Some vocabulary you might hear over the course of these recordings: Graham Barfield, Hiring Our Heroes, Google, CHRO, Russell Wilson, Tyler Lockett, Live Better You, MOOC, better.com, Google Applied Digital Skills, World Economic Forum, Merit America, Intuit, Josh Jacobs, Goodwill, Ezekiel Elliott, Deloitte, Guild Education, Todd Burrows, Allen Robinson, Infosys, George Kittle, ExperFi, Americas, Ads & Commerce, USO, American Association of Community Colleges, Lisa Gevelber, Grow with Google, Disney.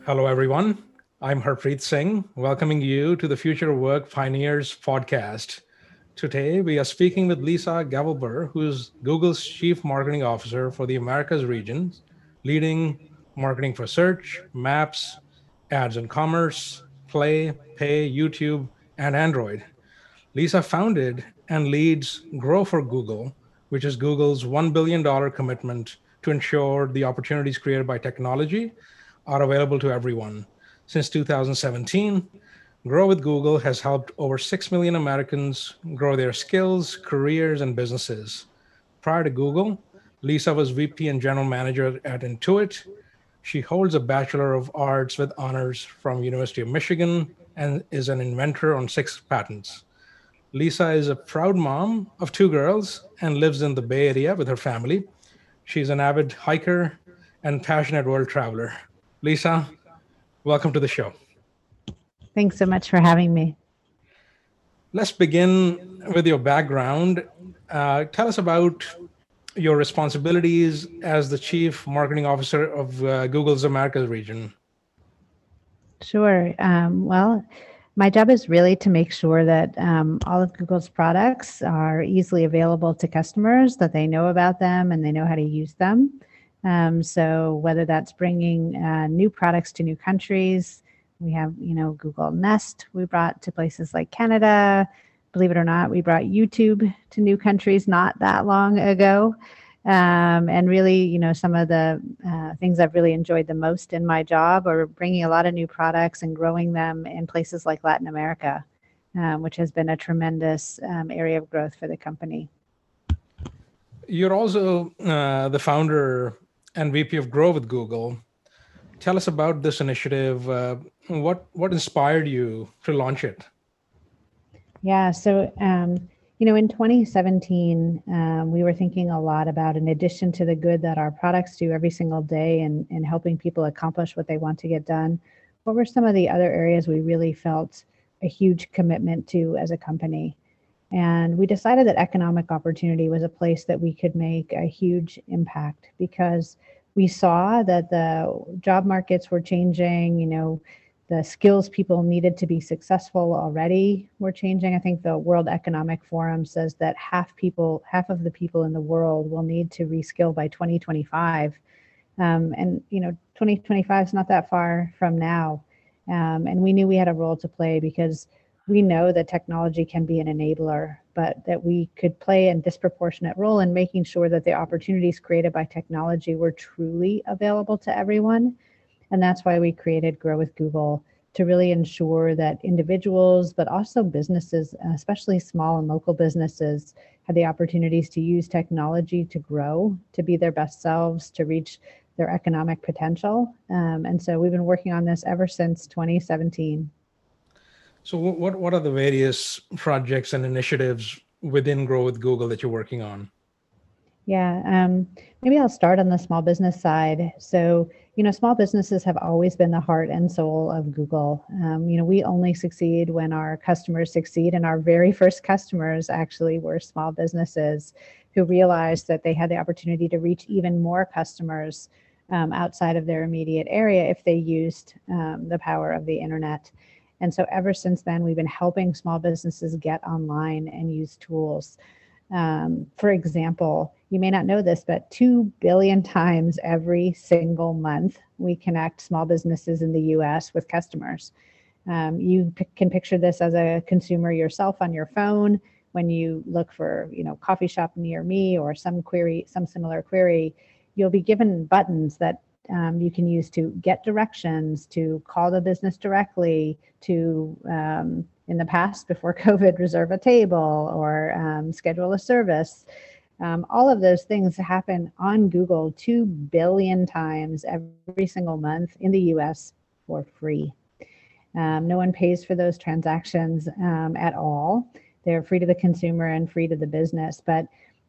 Hello, everyone. I'm Harpreet Singh, welcoming you to the Future Work Pioneers podcast. Today, we are speaking with Lisa Gevelber, who is Google's Chief Marketing Officer for the Americas region, leading marketing for search, maps, ads and commerce, Play, Pay, YouTube, and Android. Lisa founded and leads Grow for Google, which is Google's $1 billion commitment to ensure the opportunities created by technology are available to everyone. Since 2017, Grow with Google has helped over 6 million Americans grow their skills, careers, and businesses. Prior to Google, Lisa was VP and General Manager at Intuit. She holds a Bachelor of Arts with honors from University of Michigan and is an inventor on 6 patents. Lisa is a proud mom of 2 girls and lives in the Bay Area with her family. She's an avid hiker and passionate world traveler. Lisa, welcome to the show. Thanks so much for having me. Let's begin with your background. Tell us about your responsibilities as the Chief Marketing Officer of Google's Americas region. Sure. Well, my job is really to make sure that all of Google's products are easily available to customers, that they know about them and they know how to use them. So whether that's bringing new products to new countries. We have, Google Nest we brought to places like Canada. Believe it or not, we brought YouTube to new countries not that long ago. And really, some of the things I've really enjoyed the most in my job are bringing a lot of new products and growing them in places like Latin America, which has been a tremendous area of growth for the company. You're also the founder and VP of Grow with Google. Tell us about this initiative. What inspired you to launch it? Yeah, so, in 2017, we were thinking a lot about, in addition to the good that our products do every single day and helping people accomplish what they want to get done, what were some of the other areas we really felt a huge commitment to as a company? And we decided that economic opportunity was a place that we could make a huge impact because we saw that the job markets were changing, the skills people needed to be successful already were changing. I think the World Economic Forum says that half of the people in the world will need to reskill by 2025. 2025 is not that far from now. And we knew we had a role to play because we know that technology can be an enabler, but that we could play a disproportionate role in making sure that the opportunities created by technology were truly available to everyone. And that's why we created Grow with Google, to really ensure that individuals, but also businesses, especially small and local businesses, had the opportunities to use technology to grow, to be their best selves, to reach their economic potential. And so we've been working on this ever since 2017. So what are the various projects and initiatives within Grow with Google that you're working on? Yeah, maybe I'll start on the small business side. So, small businesses have always been the heart and soul of Google. We only succeed when our customers succeed, and our very first customers actually were small businesses who realized that they had the opportunity to reach even more customers outside of their immediate area if they used the power of the internet. And so ever since then, we've been helping small businesses get online and use tools. For example, you may not know this, but 2 billion times every single month, we connect small businesses in the US with customers. You can picture this as a consumer yourself on your phone. When you look for, coffee shop near me or some similar query, you'll be given buttons that you can use to get directions, to call the business directly, to, in the past, before COVID, reserve a table or schedule a service. All of those things happen on Google 2 billion times every single month in the US for free. No one pays for those transactions at all. They're free to the consumer and free to the business. But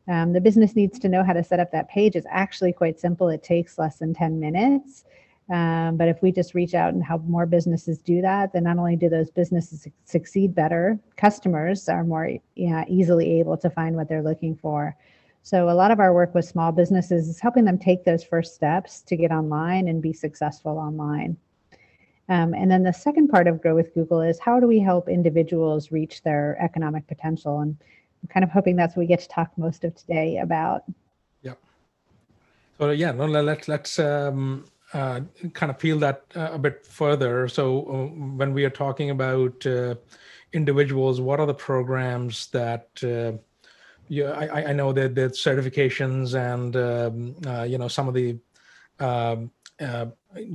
the business needs to know how to set up that page. It's actually quite simple. It takes less than 10 minutes. But if we just reach out and help more businesses do that, then not only do those businesses succeed better, customers are more easily able to find what they're looking for. So a lot of our work with small businesses is helping them take those first steps to get online and be successful online. And then the second part of Grow with Google is how do we help individuals reach their economic potential? And I'm kind of hoping that's what we get to talk most of today about. Yeah. So yeah, no, let's kind of peel that a bit further. So when we are talking about individuals, what are the programs that I know that there's certifications and some of the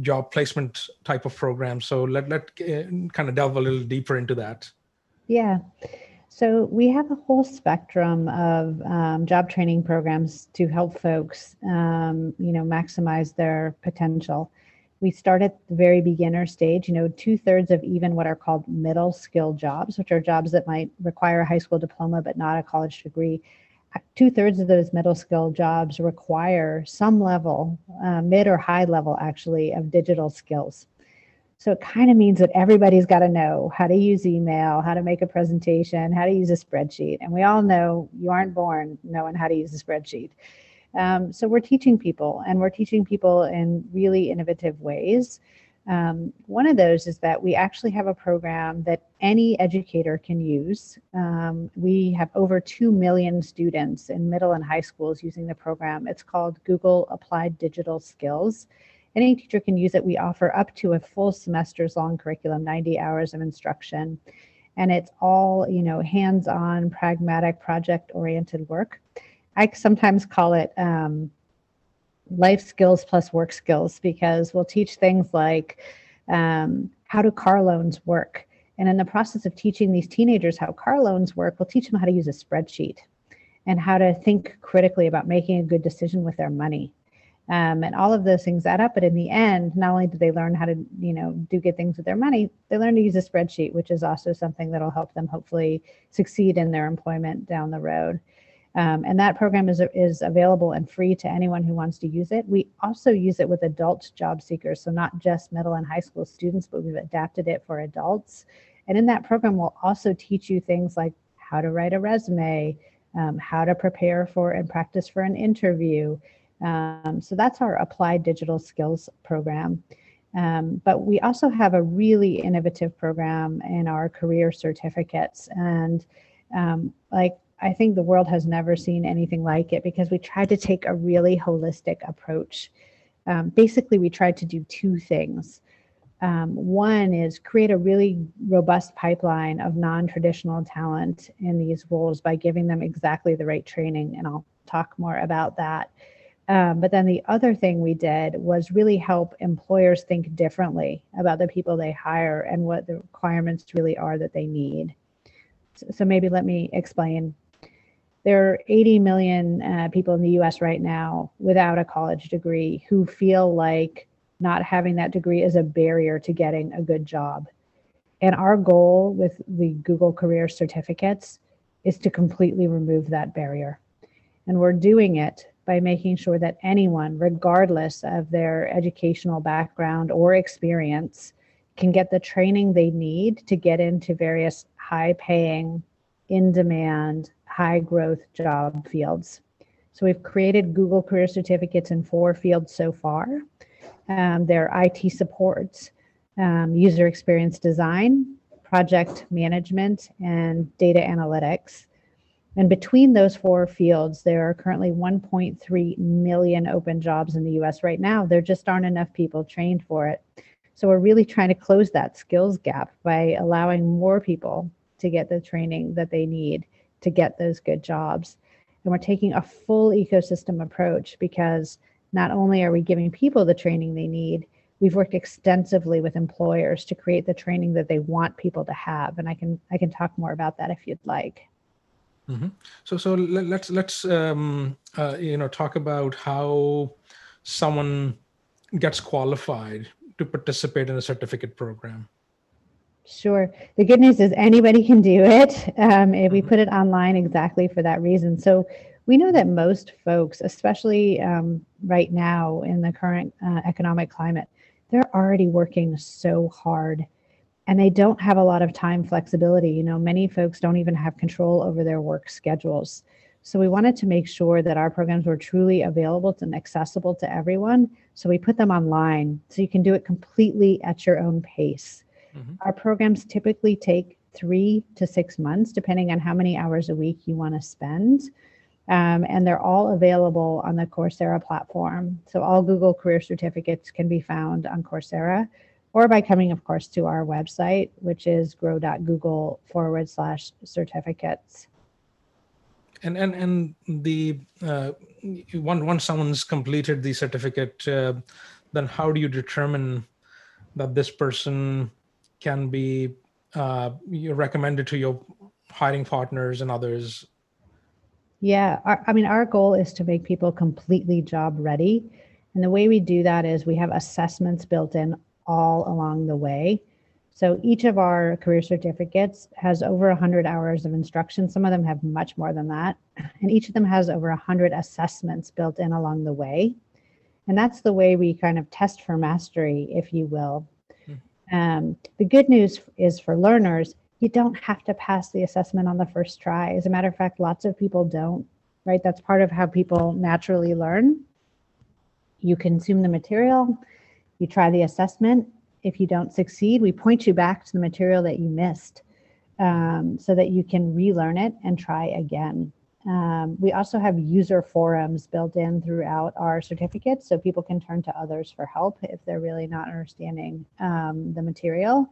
job placement type of programs. So let kind of delve a little deeper into that. Yeah. So we have a whole spectrum of job training programs to help folks, maximize their potential. We start at the very beginner stage, 2/3 of even what are called middle skill jobs, which are jobs that might require a high school diploma, but not a college degree. 2/3 of those middle skill jobs require some level, mid or high level actually, of digital skills. So it kind of means that everybody's got to know how to use email, how to make a presentation, how to use a spreadsheet. And we all know you aren't born knowing how to use a spreadsheet. So we're teaching people, and we're teaching people in really innovative ways. One of those is that we actually have a program that any educator can use. We have over 2 million students in middle and high schools using the program. It's called Google Applied Digital Skills. Any teacher can use it. We offer up to a full semester's long curriculum, 90 hours of instruction. And it's all, hands-on, pragmatic, project-oriented work. I sometimes call it life skills plus work skills, because we'll teach things like how do car loans work? And in the process of teaching these teenagers how car loans work, we'll teach them how to use a spreadsheet and how to think critically about making a good decision with their money. And all of those things add up. But in the end, not only do they learn how to, do good things with their money, they learn to use a spreadsheet, which is also something that'll help them hopefully succeed in their employment down the road. And that program is available and free to anyone who wants to use it. We also use it with adult job seekers, so not just middle and high school students, but we've adapted it for adults. And in that program, we'll also teach you things like how to write a resume, how to prepare for and practice for an interview. So that's our Applied Digital Skills program. But we also have a really innovative program in our career certificates. And I think the world has never seen anything like it, because we tried to take a really holistic approach. Basically, we tried to do two things. One is create a really robust pipeline of non-traditional talent in these roles by giving them exactly the right training. And I'll talk more about that. But then the other thing we did was really help employers think differently about the people they hire and what the requirements really are that they need. So maybe let me explain. There are 80 million people in the US right now without a college degree who feel like not having that degree is a barrier to getting a good job. And our goal with the Google Career Certificates is to completely remove that barrier. And we're doing it by making sure that anyone, regardless of their educational background or experience, can get the training they need to get into various high-paying, in-demand, high-growth job fields. So we've created Google Career Certificates in 4 fields so far. They're IT support, user experience design, project management, and data analytics. And between those 4 fields, there are currently 1.3 million open jobs in the US right now. There just aren't enough people trained for it. So we're really trying to close that skills gap by allowing more people to get the training that they need to get those good jobs. And we're taking a full ecosystem approach, because not only are we giving people the training they need, we've worked extensively with employers to create the training that they want people to have. And I can talk more about that if you'd like. Mm-hmm. So let's talk about how someone gets qualified to participate in a certificate program. Sure. The good news is anybody can do it. And we put it online exactly for that reason. So we know that most folks, especially right now in the current economic climate, they're already working so hard and they don't have a lot of time flexibility. You know, many folks don't even have control over their work schedules. So we wanted to make sure that our programs were truly available and accessible to everyone. So we put them online so you can do it completely at your own pace. Mm-hmm. Our programs typically take 3 to 6 months, depending on how many hours a week you want to spend. And they're all available on the Coursera platform. So all Google Career Certificates can be found on Coursera or by coming, of course, to our website, which is grow.google/certificates. And the once someone's completed the certificate, then how do you determine that this person can be recommended to your hiring partners and others? Yeah, our goal is to make people completely job ready. And the way we do that is we have assessments built in all along the way. So each of our career certificates has over 100 hours of instruction. Some of them have much more than that. And each of them has over 100 assessments built in along the way. And that's the way we kind of test for mastery, if you will. Mm-hmm. The good news is for learners, you don't have to pass the assessment on the first try. As a matter of fact, lots of people don't, right? That's part of how people naturally learn. You consume the material, you try the assessment. If you don't succeed, we point you back to the material that you missed so that you can relearn it and try again. We also have user forums built in throughout our certificates so people can turn to others for help if they're really not understanding the material.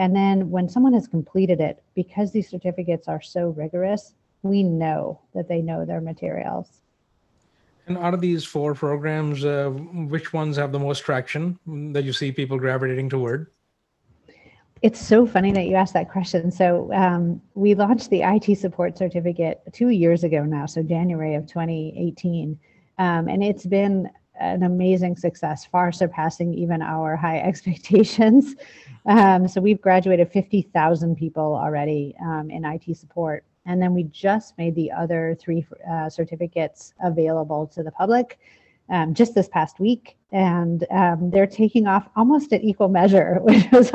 And then when someone has completed it, because these certificates are so rigorous, we know that they know their materials. And out of these 4 programs, which ones have the most traction that you see people gravitating toward? It's so funny that you asked that question. So we launched the IT support certificate 2 years ago now, so January of 2018. And it's been an amazing success, far surpassing even our high expectations. So we've graduated 50,000 people already in IT support. And then we just made the other 3 certificates available to the public just this past week. And they're taking off almost at equal measure, which was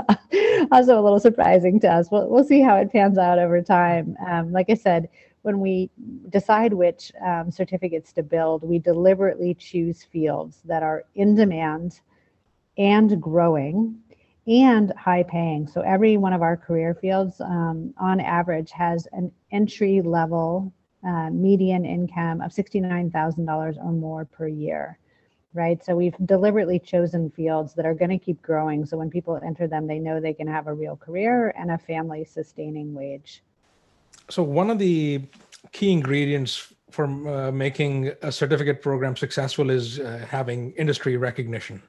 also a little surprising to us. We'll see how it pans out over time. Like I said, when we decide which certificates to build, we deliberately choose fields that are in demand and growing and high paying. So every one of our career fields on average has an entry level median income of $69,000 or more per year, right? So we've deliberately chosen fields that are going to keep growing. So when people enter them, they know they can have a real career and a family sustaining wage. So one of the key ingredients for making a certificate program successful is having industry recognition.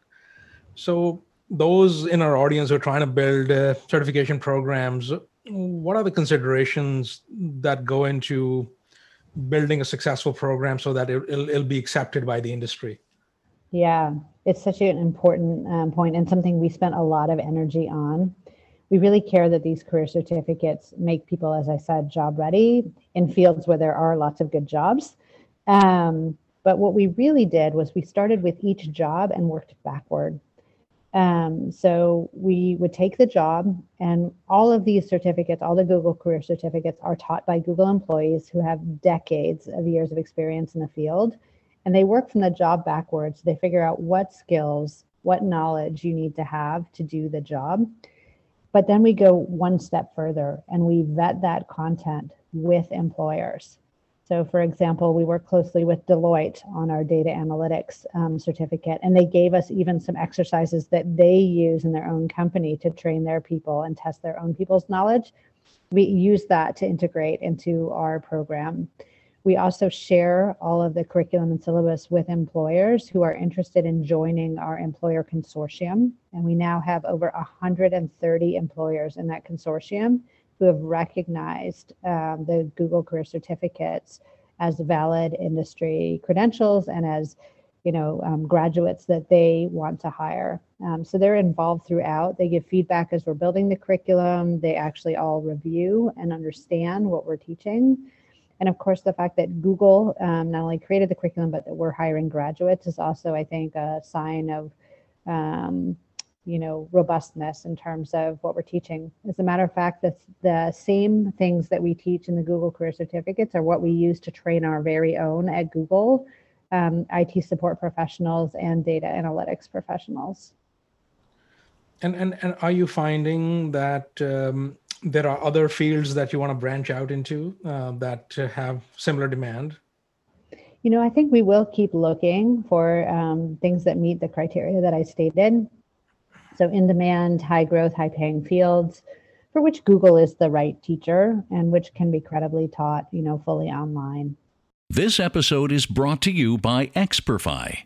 So those in our audience who are trying to build certification programs, what are the considerations that go into building a successful program so that it'll be accepted by the industry? Yeah, it's such an important point and something we spent a lot of energy on. We really care that these career certificates make people, as I said, job ready in fields where there are lots of good jobs. But what we really did was we started with each job and worked backward. So we would take the job, and all of these certificates, all the Google Career Certificates, are taught by Google employees who have decades of years of experience in the field, and they work from the job backwards. They figure out what skills, what knowledge you need to have to do the job. But then we go one step further and we vet that content with employers. So for example, we work closely with Deloitte on our data analytics certificate, and they gave us even some exercises that they use in their own company to train their people and test their own people's knowledge. We use that to integrate into our program. We also share all of the curriculum and syllabus with employers who are interested in joining our employer consortium. And we now have over 130 employers in that consortium who have recognized the Google Career Certificates as valid industry credentials and as, graduates that they want to hire. So they're involved throughout. They give feedback as we're building the curriculum. They actually all review and understand what we're teaching. And of course, the fact that Google not only created the curriculum, but that we're hiring graduates is also, I think, a sign of robustness in terms of what we're teaching. As a matter of fact, the same things that we teach in the Google Career Certificates are what we use to train our very own at Google, IT support professionals and data analytics professionals. And are you finding that there are other fields that you want to branch out into that have similar demand? You know, I think we will keep looking for things that meet the criteria that I stated. So in-demand, high-growth, high-paying fields for which Google is the right teacher and which can be credibly taught, fully online. This episode is brought to you by ExperFi.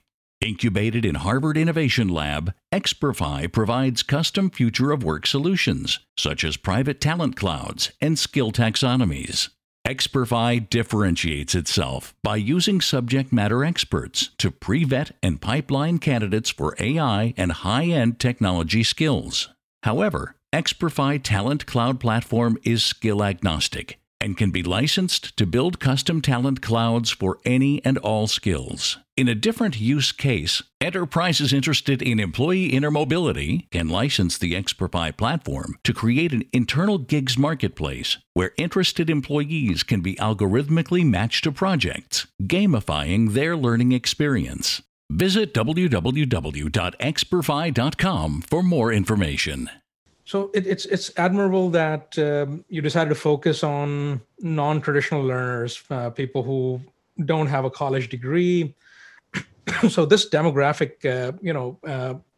Incubated in Harvard Innovation Lab, ExperFi provides custom future of work solutions, such as private talent clouds and skill taxonomies. ExperFi differentiates itself by using subject matter experts to pre-vet and pipeline candidates for AI and high-end technology skills. However, ExperFi Talent Cloud platform is skill agnostic and can be licensed to build custom talent clouds for any and all skills. In a different use case, enterprises interested in employee intermobility can license the ExperFi platform to create an internal gigs marketplace where interested employees can be algorithmically matched to projects, gamifying their learning experience. Visit www.experfi.com for more information. So it's admirable that you decided to focus on non-traditional learners, people who don't have a college degree. So this demographic,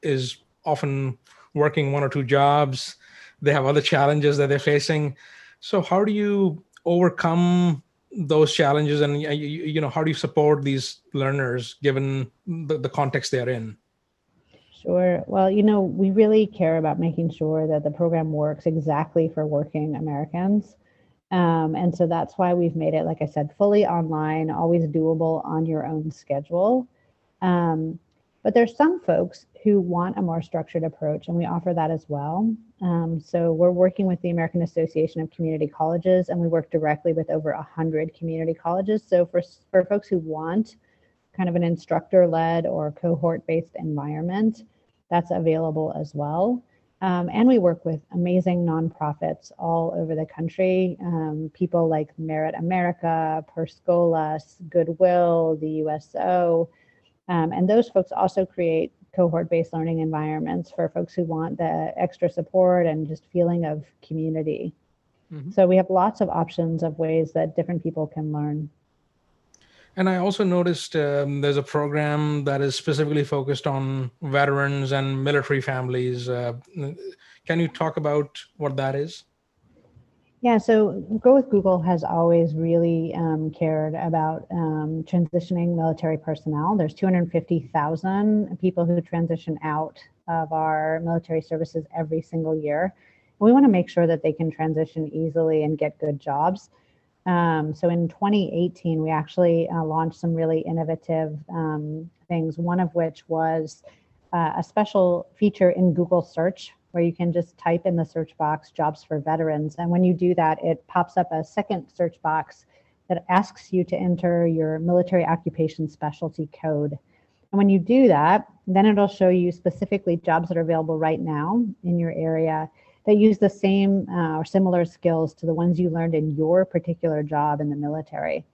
is often working one or two jobs. They have other challenges that they're facing. So how do you overcome those challenges, and how do you support these learners given the context they're in? Sure. Well, we really care about making sure that the program works exactly for working Americans. And so that's why we've made it, like I said, fully online, always doable on your own schedule. But there's some folks who want a more structured approach, and we offer that as well. So we're working with the American Association of Community Colleges, and we work directly with over 100 community colleges. So for folks who want kind of an instructor-led or cohort-based environment, that's available as well. And we work with amazing nonprofits all over the country, people like Merit America, Per Scholas, Goodwill, the USO. And those folks also create cohort-based learning environments for folks who want the extra support and just feeling of community. Mm-hmm. So we have lots of options of ways that different people can learn. And I also noticed there's a program that is specifically focused on veterans and military families. Can you talk about what that is? Yeah, so Grow with Google has always really cared about transitioning military personnel. There's 250,000 people who transition out of our military services every single year. And we want to make sure that they can transition easily and get good jobs. So in 2018, we actually launched some really innovative things, one of which was a special feature in Google search where you can just type in the search box jobs for veterans. And when you do that, it pops up a second search box that asks you to enter your military occupation specialty code. And when you do that, then it'll show you specifically jobs that are available right now in your area that use the same or similar skills to the ones you learned in your particular job in the military.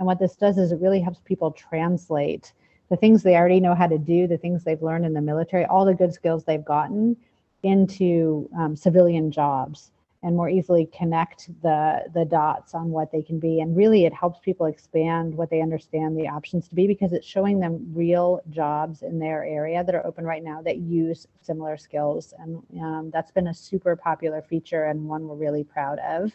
And what this does is it really helps people translate the things they already know how to do, the things they've learned in the military, all the good skills they've gotten into civilian jobs, and more easily connect the dots on what they can be. And really it helps people expand what they understand the options to be, because it's showing them real jobs in their area that are open right now that use similar skills. And that's been a super popular feature and one we're really proud of.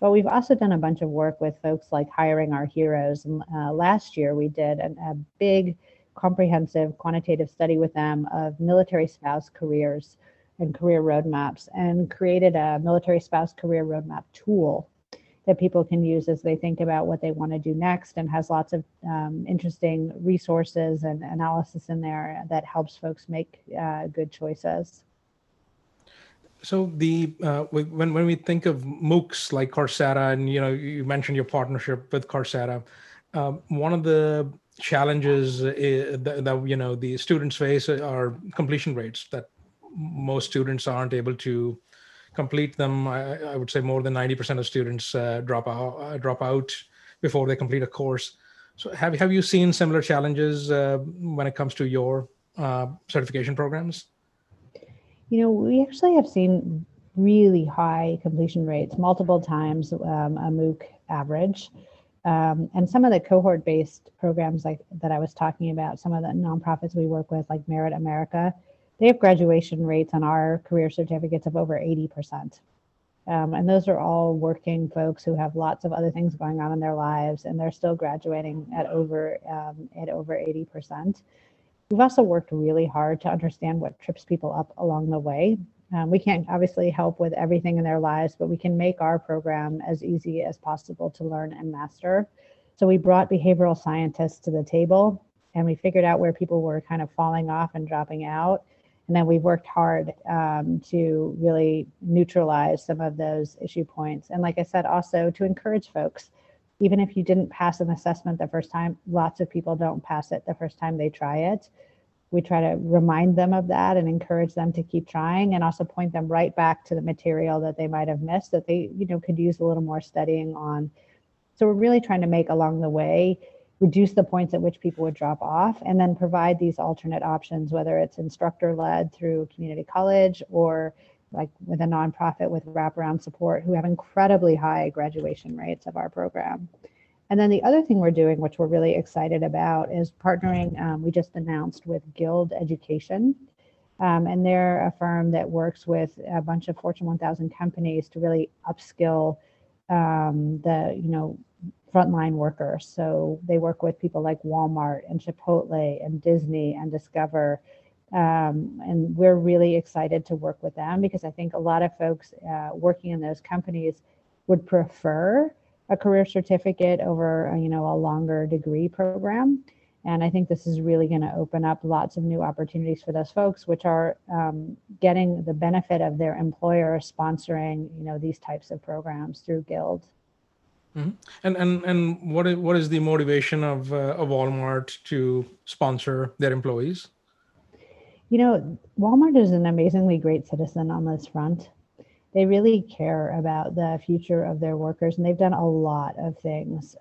But we've also done a bunch of work with folks like Hiring Our Heroes. And last year we did a big comprehensive quantitative study with them of military spouse careers and career roadmaps, and created a military spouse career roadmap tool that people can use as they think about what they want to do next, and has lots of interesting resources and analysis in there that helps folks make good choices. So when we think of MOOCs like Coursera, and you mentioned your partnership with Coursera, one of the challenges that the students face are completion rates that most students aren't able to complete them. I would say more than 90% of students drop out before they complete a course. So have you seen similar challenges when it comes to your certification programs? You know, we actually have seen really high completion rates, multiple times a MOOC average. And some of the cohort-based programs like that I was talking about, some of the nonprofits we work with, like Merit America, they have graduation rates on our career certificates of over 80%. And those are all working folks who have lots of other things going on in their lives, and they're still graduating at over 80%. We've also worked really hard to understand what trips people up along the way. We can't obviously help with everything in their lives, but we can make our program as easy as possible to learn and master. So we brought behavioral scientists to the table, and we figured out where people were kind of falling off and dropping out. And then we've worked hard to really neutralize some of those issue points. And like I said, also to encourage folks, even if you didn't pass an assessment the first time, lots of people don't pass it the first time they try it. We try to remind them of that and encourage them to keep trying, and also point them right back to the material that they might have missed that they, you know, could use a little more studying on. So we're really trying to make along the way, reduce the points at which people would drop off, and then provide these alternate options, whether it's instructor-led through community college or like with a nonprofit with wraparound support, who have incredibly high graduation rates of our program. And then the other thing we're doing, which we're really excited about, is partnering, we just announced, with Guild Education. And they're a firm that works with a bunch of Fortune 1000 companies to really upskill the frontline workers. So they work with people like Walmart and Chipotle and Disney and Discover. And we're really excited to work with them, because I think a lot of folks working in those companies would prefer a career certificate over, a longer degree program. And I think this is really going to open up lots of new opportunities for those folks, which are getting the benefit of their employer sponsoring, these types of programs through Guild. Mm-hmm. And what is the motivation of Walmart to sponsor their employees? You know, Walmart is an amazingly great citizen on this front. They really care about the future of their workers, and they've done a lot of things.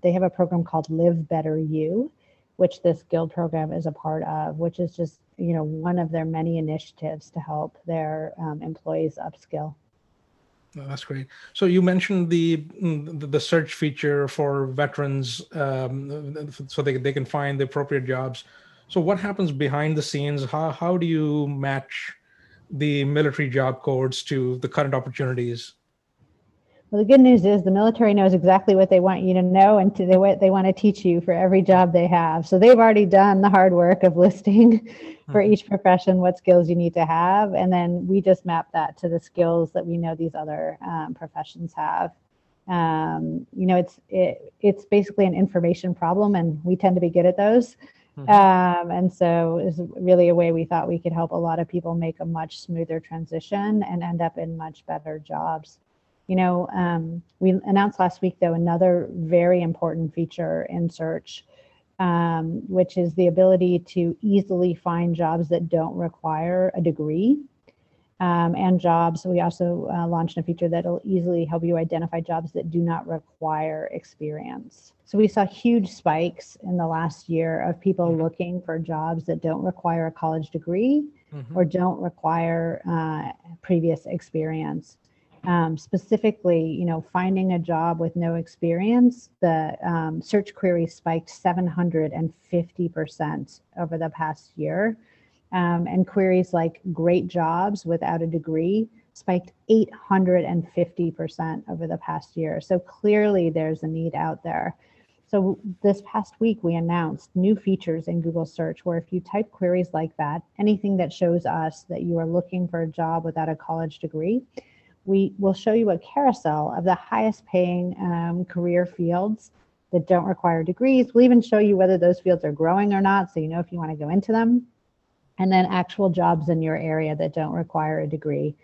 They have a program called Live Better You, which this Guild program is a part of, which is just, one of their many initiatives to help their employees upskill. Oh, that's great. So you mentioned the search feature for veterans, so they can find the appropriate jobs. So what happens behind the scenes? How do you match the military job codes to the current opportunities? Well, the good news is the military knows exactly what they want you to know and what they want to teach you for every job they have. So they've already done the hard work of listing for each profession what skills you need to have. And then we just map that to the skills that we know these other professions have. It's basically an information problem, and we tend to be good at those. And so is really a way we thought we could help a lot of people make a much smoother transition and end up in much better jobs. We announced last week, though, another very important feature in search, which is the ability to easily find jobs that don't require a degree. And jobs, we also launched a feature that'll easily help you identify jobs that do not require experience. So we saw huge spikes in the last year of people looking for jobs that don't require a college degree or don't require previous experience. Specifically, finding a job with no experience, the search queries spiked 750% over the past year. And queries like great jobs without a degree spiked 850% over the past year. So clearly there's a need out there. So this past week, we announced new features in Google search where if you type queries like that, anything that shows us that you are looking for a job without a college degree, we will show you a carousel of the highest paying career fields that don't require degrees. We'll even show you whether those fields are growing or not, so you know if you want to go into them. And then actual jobs in your area that don't require a degree.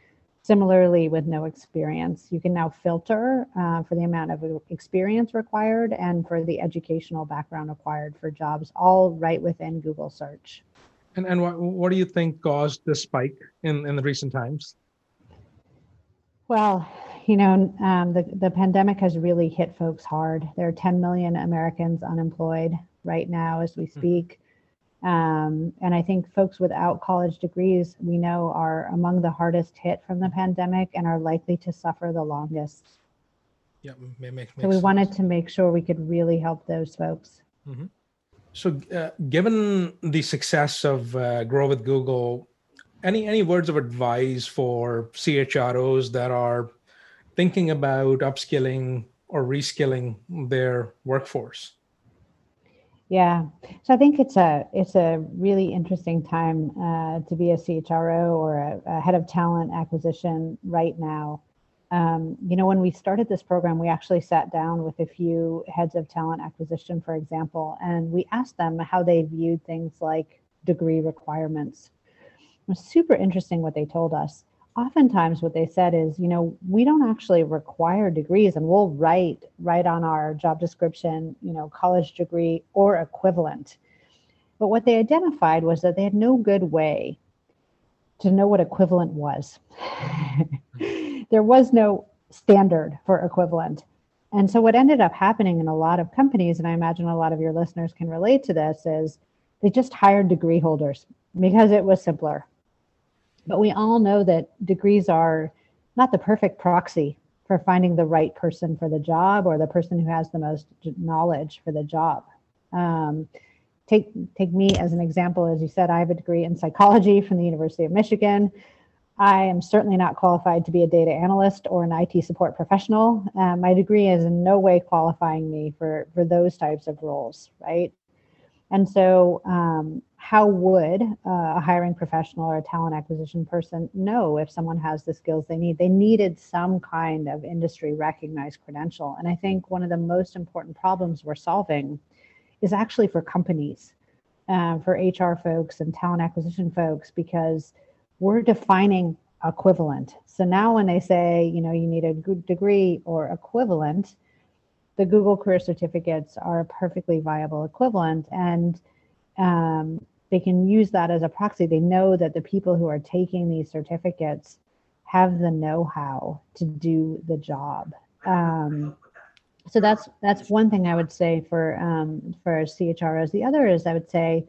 Similarly, with no experience, you can now filter for the amount of experience required and for the educational background required for jobs, all right within Google search. And what do you think caused this spike in the recent times? Well, you know, the pandemic has really hit folks hard. There are 10 million Americans unemployed right now as we speak. And I think folks without college degrees, we know, are among the hardest hit from the pandemic and are likely to suffer the longest. Yeah, so we wanted to make sure we could really help those folks. Mm-hmm. So given the success of Grow with Google, any words of advice for CHROs that are thinking about upskilling or reskilling their workforce? Yeah, so I think it's a really interesting time to be a CHRO or a head of talent acquisition right now. You know, when we started this program, we actually sat down with a few heads of talent acquisition, for example, and we asked them how they viewed things like degree requirements. It was super interesting what they told us. Oftentimes what they said is, you know, we don't actually require degrees, and we'll write right on our job description, you know, college degree or equivalent. But what they identified was that they had no good way to know what equivalent was. There was no standard for equivalent. And so what ended up happening in a lot of companies, and I imagine a lot of your listeners can relate to this, is they just hired degree holders because it was simpler. But we all know that degrees are not the perfect proxy for finding the right person for the job or the person who has the most knowledge for the job. Take me as an example. As you said, I have a degree in psychology from the University of Michigan. I am certainly not qualified to be a data analyst or an IT support professional. My degree is in no way qualifying me for those types of roles, right? And so how would a hiring professional or a talent acquisition person know if someone has the skills they need? They needed some kind of industry recognized credential. And I think one of the most important problems we're solving is actually for companies, for HR folks and talent acquisition folks, because we're defining equivalent. So now when they say, you know, you need a good degree or equivalent, the Google Career Certificates are a perfectly viable equivalent, and they can use that as a proxy. They know that the people who are taking these certificates have the know-how to do the job. So that's one thing I would say for CHROs. The other is, I would say,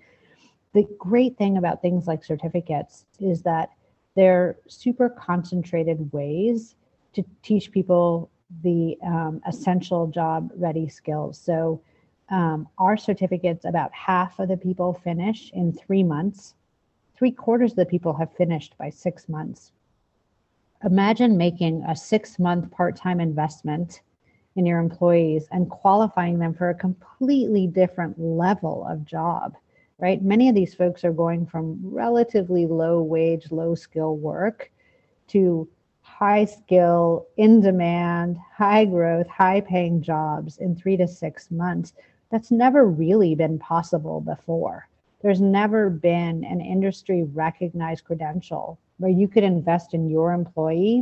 the great thing about things like certificates is that they're super concentrated ways to teach people the essential job ready skills. So our certificates, about half of the people finish in 3 months. 3/4 of the people have finished by 6 months. Imagine making a 6-month part-time investment in your employees and qualifying them for a completely different level of job, right? Many of these folks are going from relatively low wage, low skill work to high skill, in demand, high growth, high paying jobs in 3 to 6 months. That's never really been possible before. There's never been an industry recognized credential where you could invest in your employee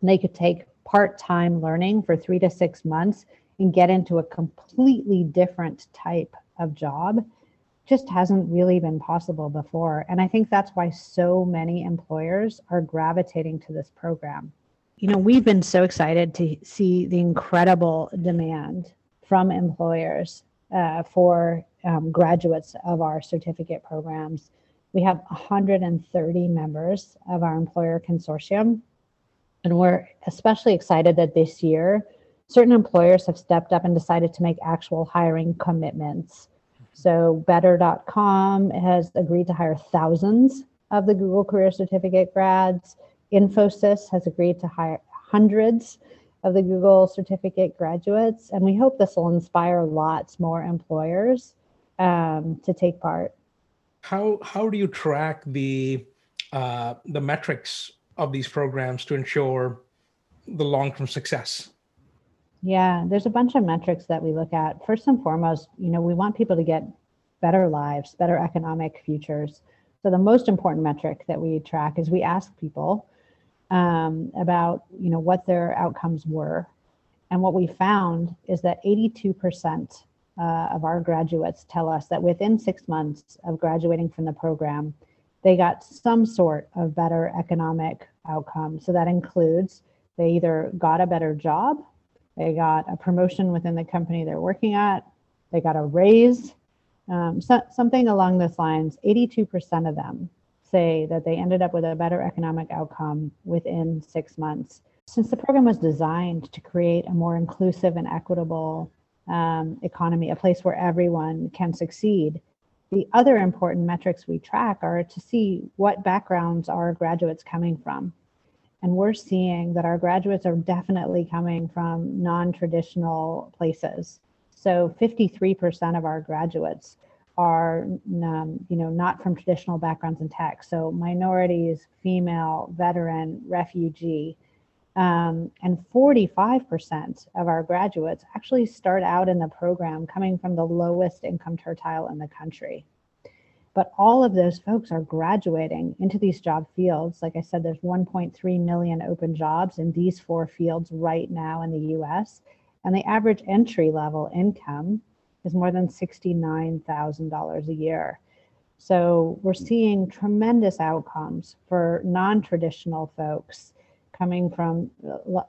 and they could take part-time learning for 3 to 6 months and get into a completely different type of job. Just hasn't really been possible before. And I think that's why so many employers are gravitating to this program. You know, we've been so excited to see the incredible demand from employers for graduates of our certificate programs. We have 130 members of our employer consortium. And we're especially excited that this year, certain employers have stepped up and decided to make actual hiring commitments. So better.com has agreed to hire thousands of the Google Career Certificate grads. Infosys has agreed to hire hundreds of the Google Certificate graduates. And we hope this will inspire lots more employers to take part. How do you track the metrics of these programs to ensure the long-term success? Yeah, there's a bunch of metrics that we look at. First and foremost, you know, we want people to get better lives, better economic futures. So the most important metric that we track is we ask people about, you know, what their outcomes were. And what we found is that 82% of our graduates tell us that within 6 months of graduating from the program, they got some sort of better economic outcome. So that includes they either got a better job, they got a promotion within the company they're working at, they got a raise, something along those lines. 82% of them say that they ended up with a better economic outcome within 6 months. Since the program was designed to create a more inclusive and equitable economy, a place where everyone can succeed, the other important metrics we track are to see what backgrounds are graduates coming from. And we're seeing that our graduates are definitely coming from non-traditional places. So 53% of our graduates are not from traditional backgrounds in tech. So minorities, female, veteran, refugee. And 45% of our graduates actually start out in the program coming from the lowest income tertile in the country. But all of those folks are graduating into these job fields. Like I said, there's 1.3 million open jobs in these four fields right now in the US. And the average entry level income is more than $69,000 a year. So we're seeing tremendous outcomes for non-traditional folks coming from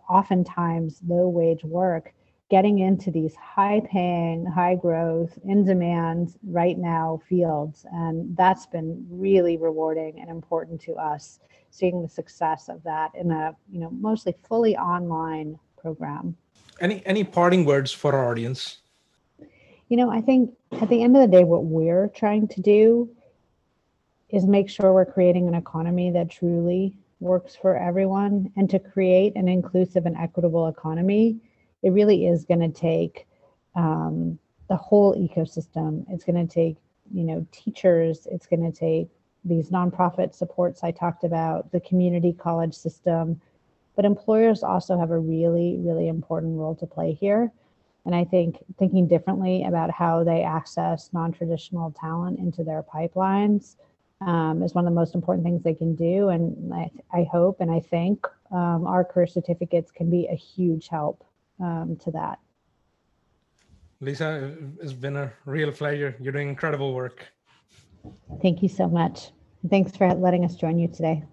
oftentimes low-wage work, getting into these high-paying, high-growth, in-demand, right-now fields. And that's been really rewarding and important to us, seeing the success of that in a mostly fully online program. Any parting words for our audience? I think at the end of the day, what we're trying to do is make sure we're creating an economy that truly works for everyone. And to create an inclusive and equitable economy, it really is going to take the whole ecosystem. It's going to take, teachers. It's going to take these nonprofit supports I talked about, the community college system. But employers also have a really, really important role to play here. And I think thinking differently about how they access non-traditional talent into their pipelines is one of the most important things they can do. And I hope and I think our career certificates can be a huge help to that. Lisa, it's been a real pleasure. You're doing incredible work. Thank you so much. Thanks for letting us join you today.